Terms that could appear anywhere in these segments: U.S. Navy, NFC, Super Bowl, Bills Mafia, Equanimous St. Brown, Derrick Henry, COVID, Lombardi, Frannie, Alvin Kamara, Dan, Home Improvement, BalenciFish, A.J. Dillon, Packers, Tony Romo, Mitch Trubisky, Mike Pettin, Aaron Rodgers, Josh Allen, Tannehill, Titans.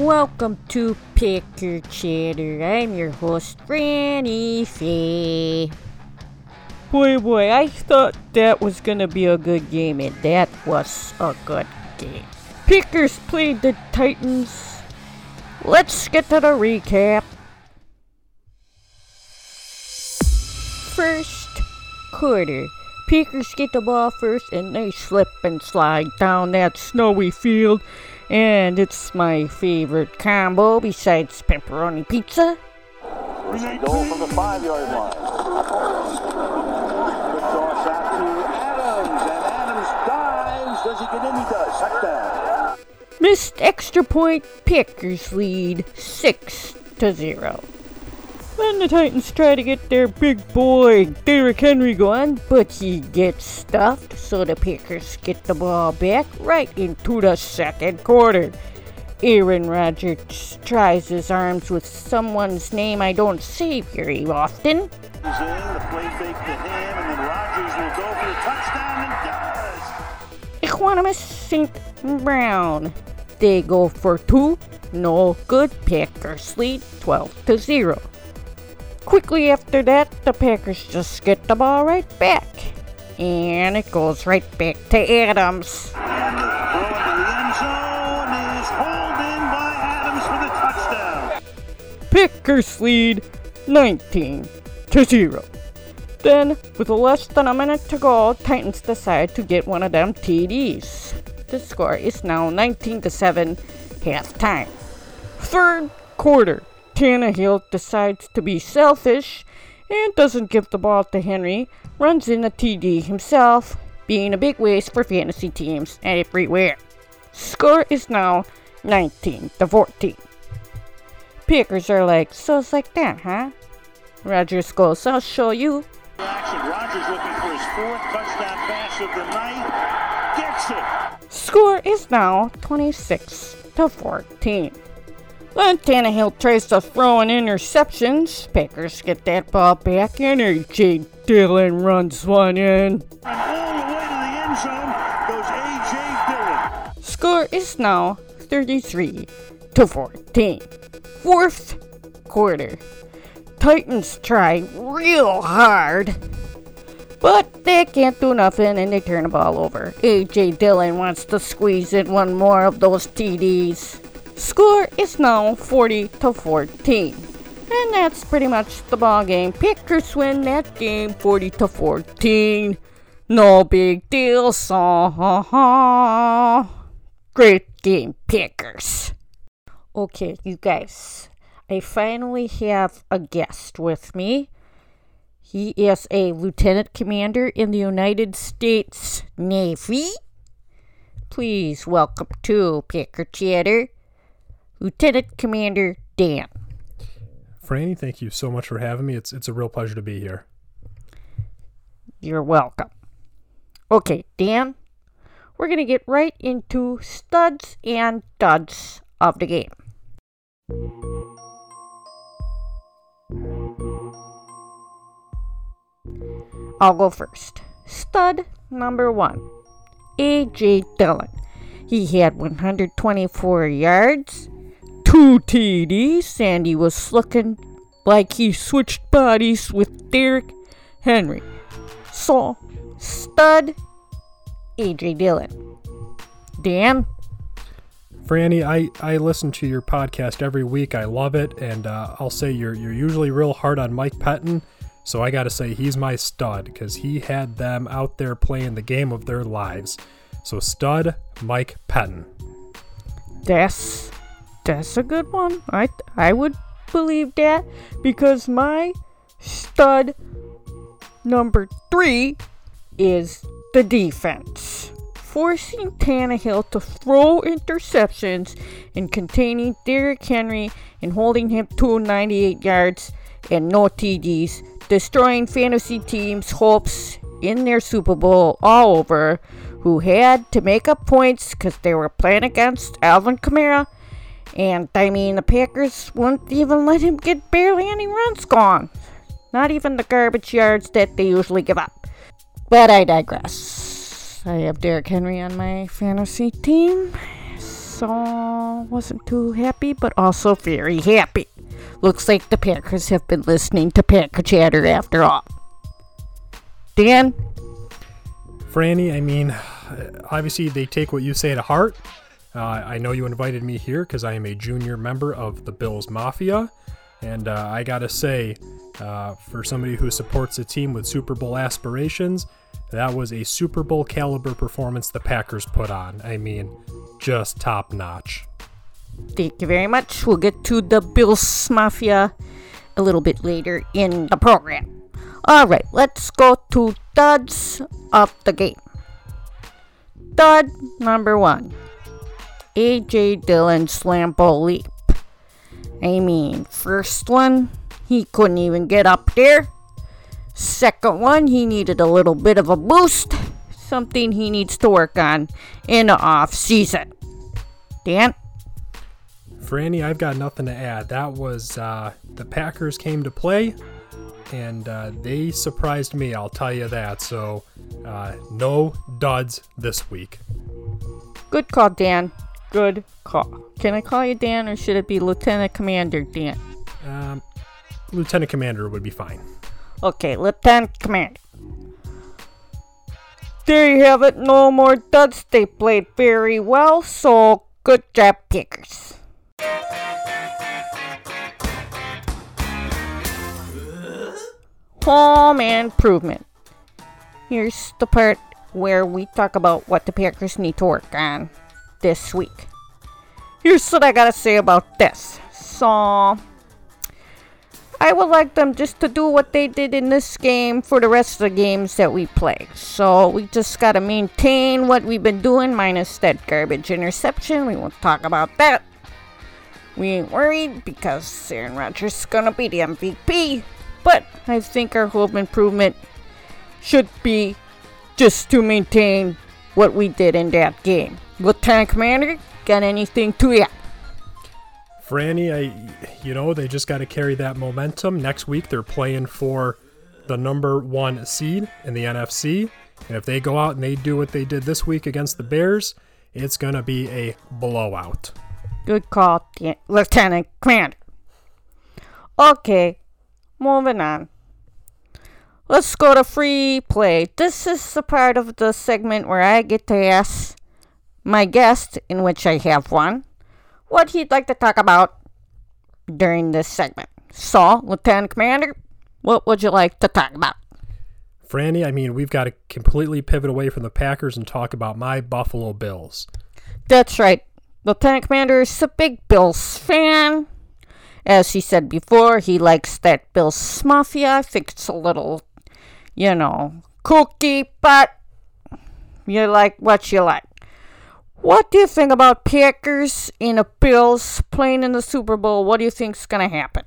Welcome to Picker Chatter. I'm your host, BalenciFish. Boy, I thought that was gonna be a good game, and that was a good game. Pickers played the Titans. Let's get to the recap. First quarter. Pickers get the ball first, and they slip and slide down that snowy field. And it's my favorite combo besides pepperoni pizza. Goal from the 5-yard line. Good toss out to Adams, and Adams dives. Does he get in? He does. Touchdown. Missed extra point. Pickers lead 6-0. Then the Titans try to get their big boy Derrick Henry going, but he gets stuffed, so the Packers get the ball back right into the second quarter. Aaron Rodgers tries his arms with someone's name I don't see very often. He's in, the play fake to him, and then Rodgers will go for the touchdown and does. Equanimous St. Brown. They go for two. No good. Packers lead 12-0. Quickly after that, the Packers just get the ball right back. And it goes right back to Adams. And the throw into the end zone is hauled in by Adams for the touchdown. Packers lead 19-0. Then, with less than a minute to go, Titans decide to get one of them TDs. The score is now 19-7 halftime. Third quarter. Tannehill decides to be selfish and doesn't give the ball to Henry, runs in a TD himself, being a big waste for fantasy teams everywhere. Score is now 19-14. Pickers are like, so it's like that, huh? Rodgers goes, I'll show you. Action. Rodgers looking for his fourth touchdown pass of the night. Gets it. Score is now 26-14. Then Tannehill tries to throw an interception. Packers get that ball back, and A.J. Dillon runs one in. And all the way to the end zone goes A.J. Dillon. Score is now 33-14. Fourth quarter. Titans try real hard, but they can't do nothing, and they turn the ball over. A.J. Dillon wants to squeeze in one more of those TDs. Score is now 40-14, and that's pretty much the ball game. Packers win that game 40-14. No big deal, so great game, Packers. Okay, you guys, I finally have a guest with me. He is a lieutenant commander in the United States Navy. Please welcome to Picker Chatter, Lieutenant Commander Dan. Frannie, thank you so much for having me. It's a real pleasure to be here. You're welcome. Okay, Dan, we're going to get right into studs and duds of the game. I'll go first. Stud number one, A.J. Dillon. He had 124 yards. 2 TDs, and he was looking like he switched bodies with Derrick Henry. So, stud, A.J. Dillon. Dan? Frannie, I listen to your podcast every week. I love it, and I'll say you're usually real hard on Mike Pettin, so I gotta say he's my stud, because he had them out there playing the game of their lives. So, stud, Mike Pettin. Yes. That's a good one. I would believe that, because my stud number 3 is the defense. Forcing Tannehill to throw interceptions and containing Derrick Henry and holding him to 98 yards and no TDs. Destroying fantasy teams' hopes in their Super Bowl all over, who had to make up points because they were playing against Alvin Kamara. And, I mean, the Packers wouldn't even let him get barely any runs gone. Not even the garbage yards that they usually give up. But I digress. I have Derrick Henry on my fantasy team. so wasn't too happy, but also very happy. Looks like the Packers have been listening to Packer Chatter after all. Dan? Frannie, I mean, obviously they take what you say to heart. I know you invited me here because I am a junior member of the Bills Mafia. And I gotta say, for somebody who supports a team with Super Bowl aspirations, that was a Super Bowl caliber performance the Packers put on. I mean, just top notch. Thank you very much. We'll get to the Bills Mafia a little bit later in the program. All right, let's go to duds of the game. Dud number one. A.J. Dillon slambo leap. I mean, first one, he couldn't even get up there. Second one, he needed a little bit of a boost. Something he needs to work on in the off-season. Dan? Frannie, I've got nothing to add. That was, the Packers came to play, and they surprised me, I'll tell you that. So, no duds this week. Good call, Dan. Good call. Can I call you Dan, or should it be Lieutenant Commander Dan? Lieutenant Commander would be fine. Okay, Lieutenant Commander. There you have it. No more duds. They played very well, so good job, Packers. Home Improvement. Here's the part where we talk about what the Packers need to work on this week. Here's what I gotta say about this. So, I would like them just to do what they did in this game for the rest of the games that we play. So, we just gotta maintain what we've been doing, minus that garbage interception. We won't talk about that. We ain't worried because Aaron Rodgers is gonna be the MVP. But, I think our home improvement should be just to maintain what we did in that game. Lieutenant Commander, got anything to you? Frannie, they just got to carry that momentum. Next week, they're playing for the number 1 seed in the NFC. And if they go out and they do what they did this week against the Bears, it's going to be a blowout. Good call, Lieutenant Commander. Okay, moving on. Let's go to free play. This is the part of the segment where I get to ask my guest, in which I have one, what he'd like to talk about during this segment. So, Lieutenant Commander, what would you like to talk about? Frannie, I mean, we've got to completely pivot away from the Packers and talk about my Buffalo Bills. That's right. Lieutenant Commander is a big Bills fan. As he said before, he likes that Bills Mafia. I think it's a little, kooky, but you like what you like. What do you think about Packers and the Bills playing in the Super Bowl? What do you think's going to happen?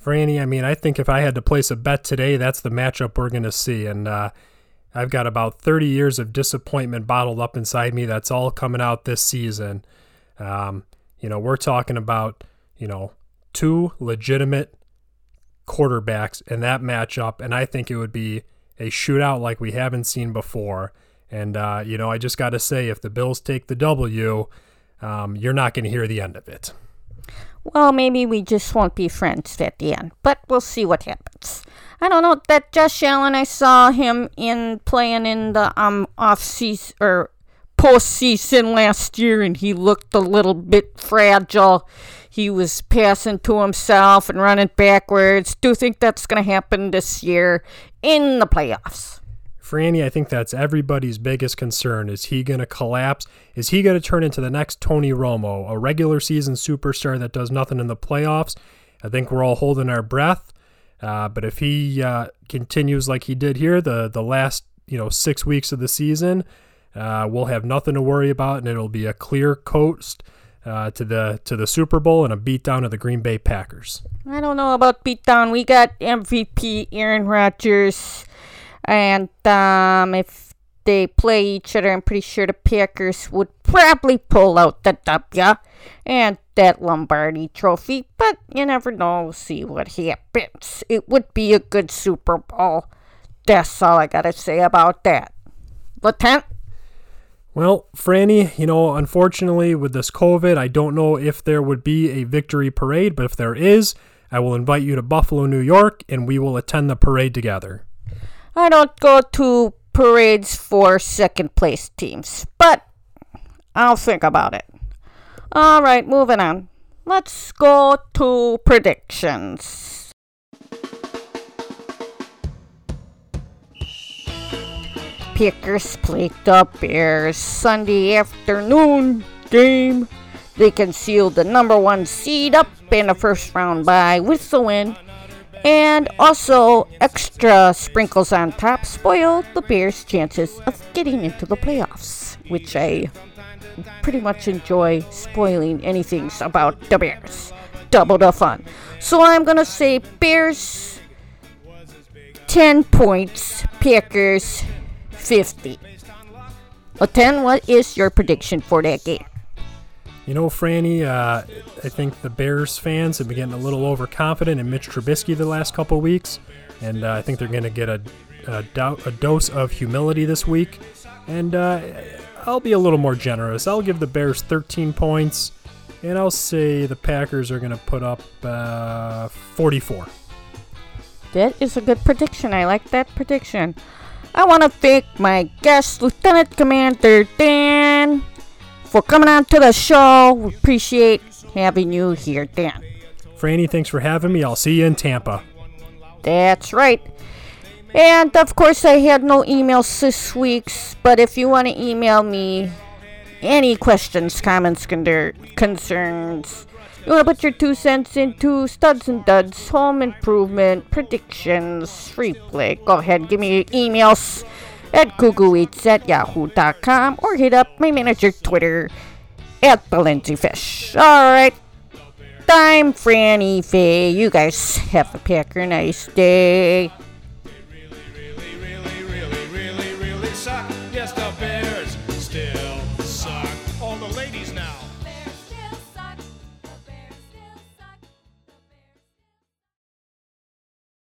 Frannie, I mean, I think if I had to place a bet today, that's the matchup we're going to see. And I've got about 30 years of disappointment bottled up inside me. That's all coming out this season. We're talking about, two legitimate quarterbacks in that matchup. And I think it would be a shootout like we haven't seen before. And, I just got to say, if the Bills take the W, you're not going to hear the end of it. Well, maybe we just won't be friends at the end, but we'll see what happens. I don't know, that Josh Allen, I saw him playing in the off-season or postseason last year, and he looked a little bit fragile. He was passing to himself and running backwards. Do you think that's going to happen this year in the playoffs? Frannie, I think that's everybody's biggest concern. Is he going to collapse? Is he going to turn into the next Tony Romo, a regular season superstar that does nothing in the playoffs? I think we're all holding our breath. But if he continues like he did here, the last 6 weeks of the season, we'll have nothing to worry about, and it'll be a clear coast to the Super Bowl and a beatdown of the Green Bay Packers. I don't know about beatdown. We got MVP Aaron Rodgers. And if they play each other, I'm pretty sure the Packers would probably pull out the W and that Lombardi trophy. But you never know. We'll see what happens. It would be a good Super Bowl. That's all I got to say about that. Lieutenant? Well, Frannie, you know, unfortunately with this COVID, I don't know if there would be a victory parade, but if there is, I will invite you to Buffalo, New York, and we will attend the parade together. I don't go to parades for second place teams, but I'll think about it. All right, moving on. Let's go to predictions. Packers played the Bears Sunday afternoon game. They concealed the number one seed up in the first round bye with the win. And also, extra sprinkles on top spoiled the Bears' chances of getting into the playoffs, which I pretty much enjoy spoiling anything about the Bears. Double the fun. So I'm going to say Bears 10 points, Packers 50. Ten, what is your prediction for that game? You know, Frannie, I think the Bears fans have been getting a little overconfident in Mitch Trubisky the last couple weeks, and I think they're going to get a dose of humility this week. And I'll be a little more generous. I'll give the Bears 13 points, and I'll say the Packers are going to put up 44. That is a good prediction. I like that prediction. I want to thank my guest, Lieutenant Commander Dan, for coming on to the show. We appreciate having you here, Dan. Frannie, thanks for having me. I'll see you in Tampa. That's right. And, of course, I had no emails this week, but if you want to email me any questions, comments, concerns, you want to put your 2 cents into Studs and Duds, Home Improvement, predictions, free play, go ahead, give me your emails at cuckooeats@yahoo.com or hit up my manager Twitter at BalenciFish. Alright, I'm Frannie Faye. You guys have a Packer nice day.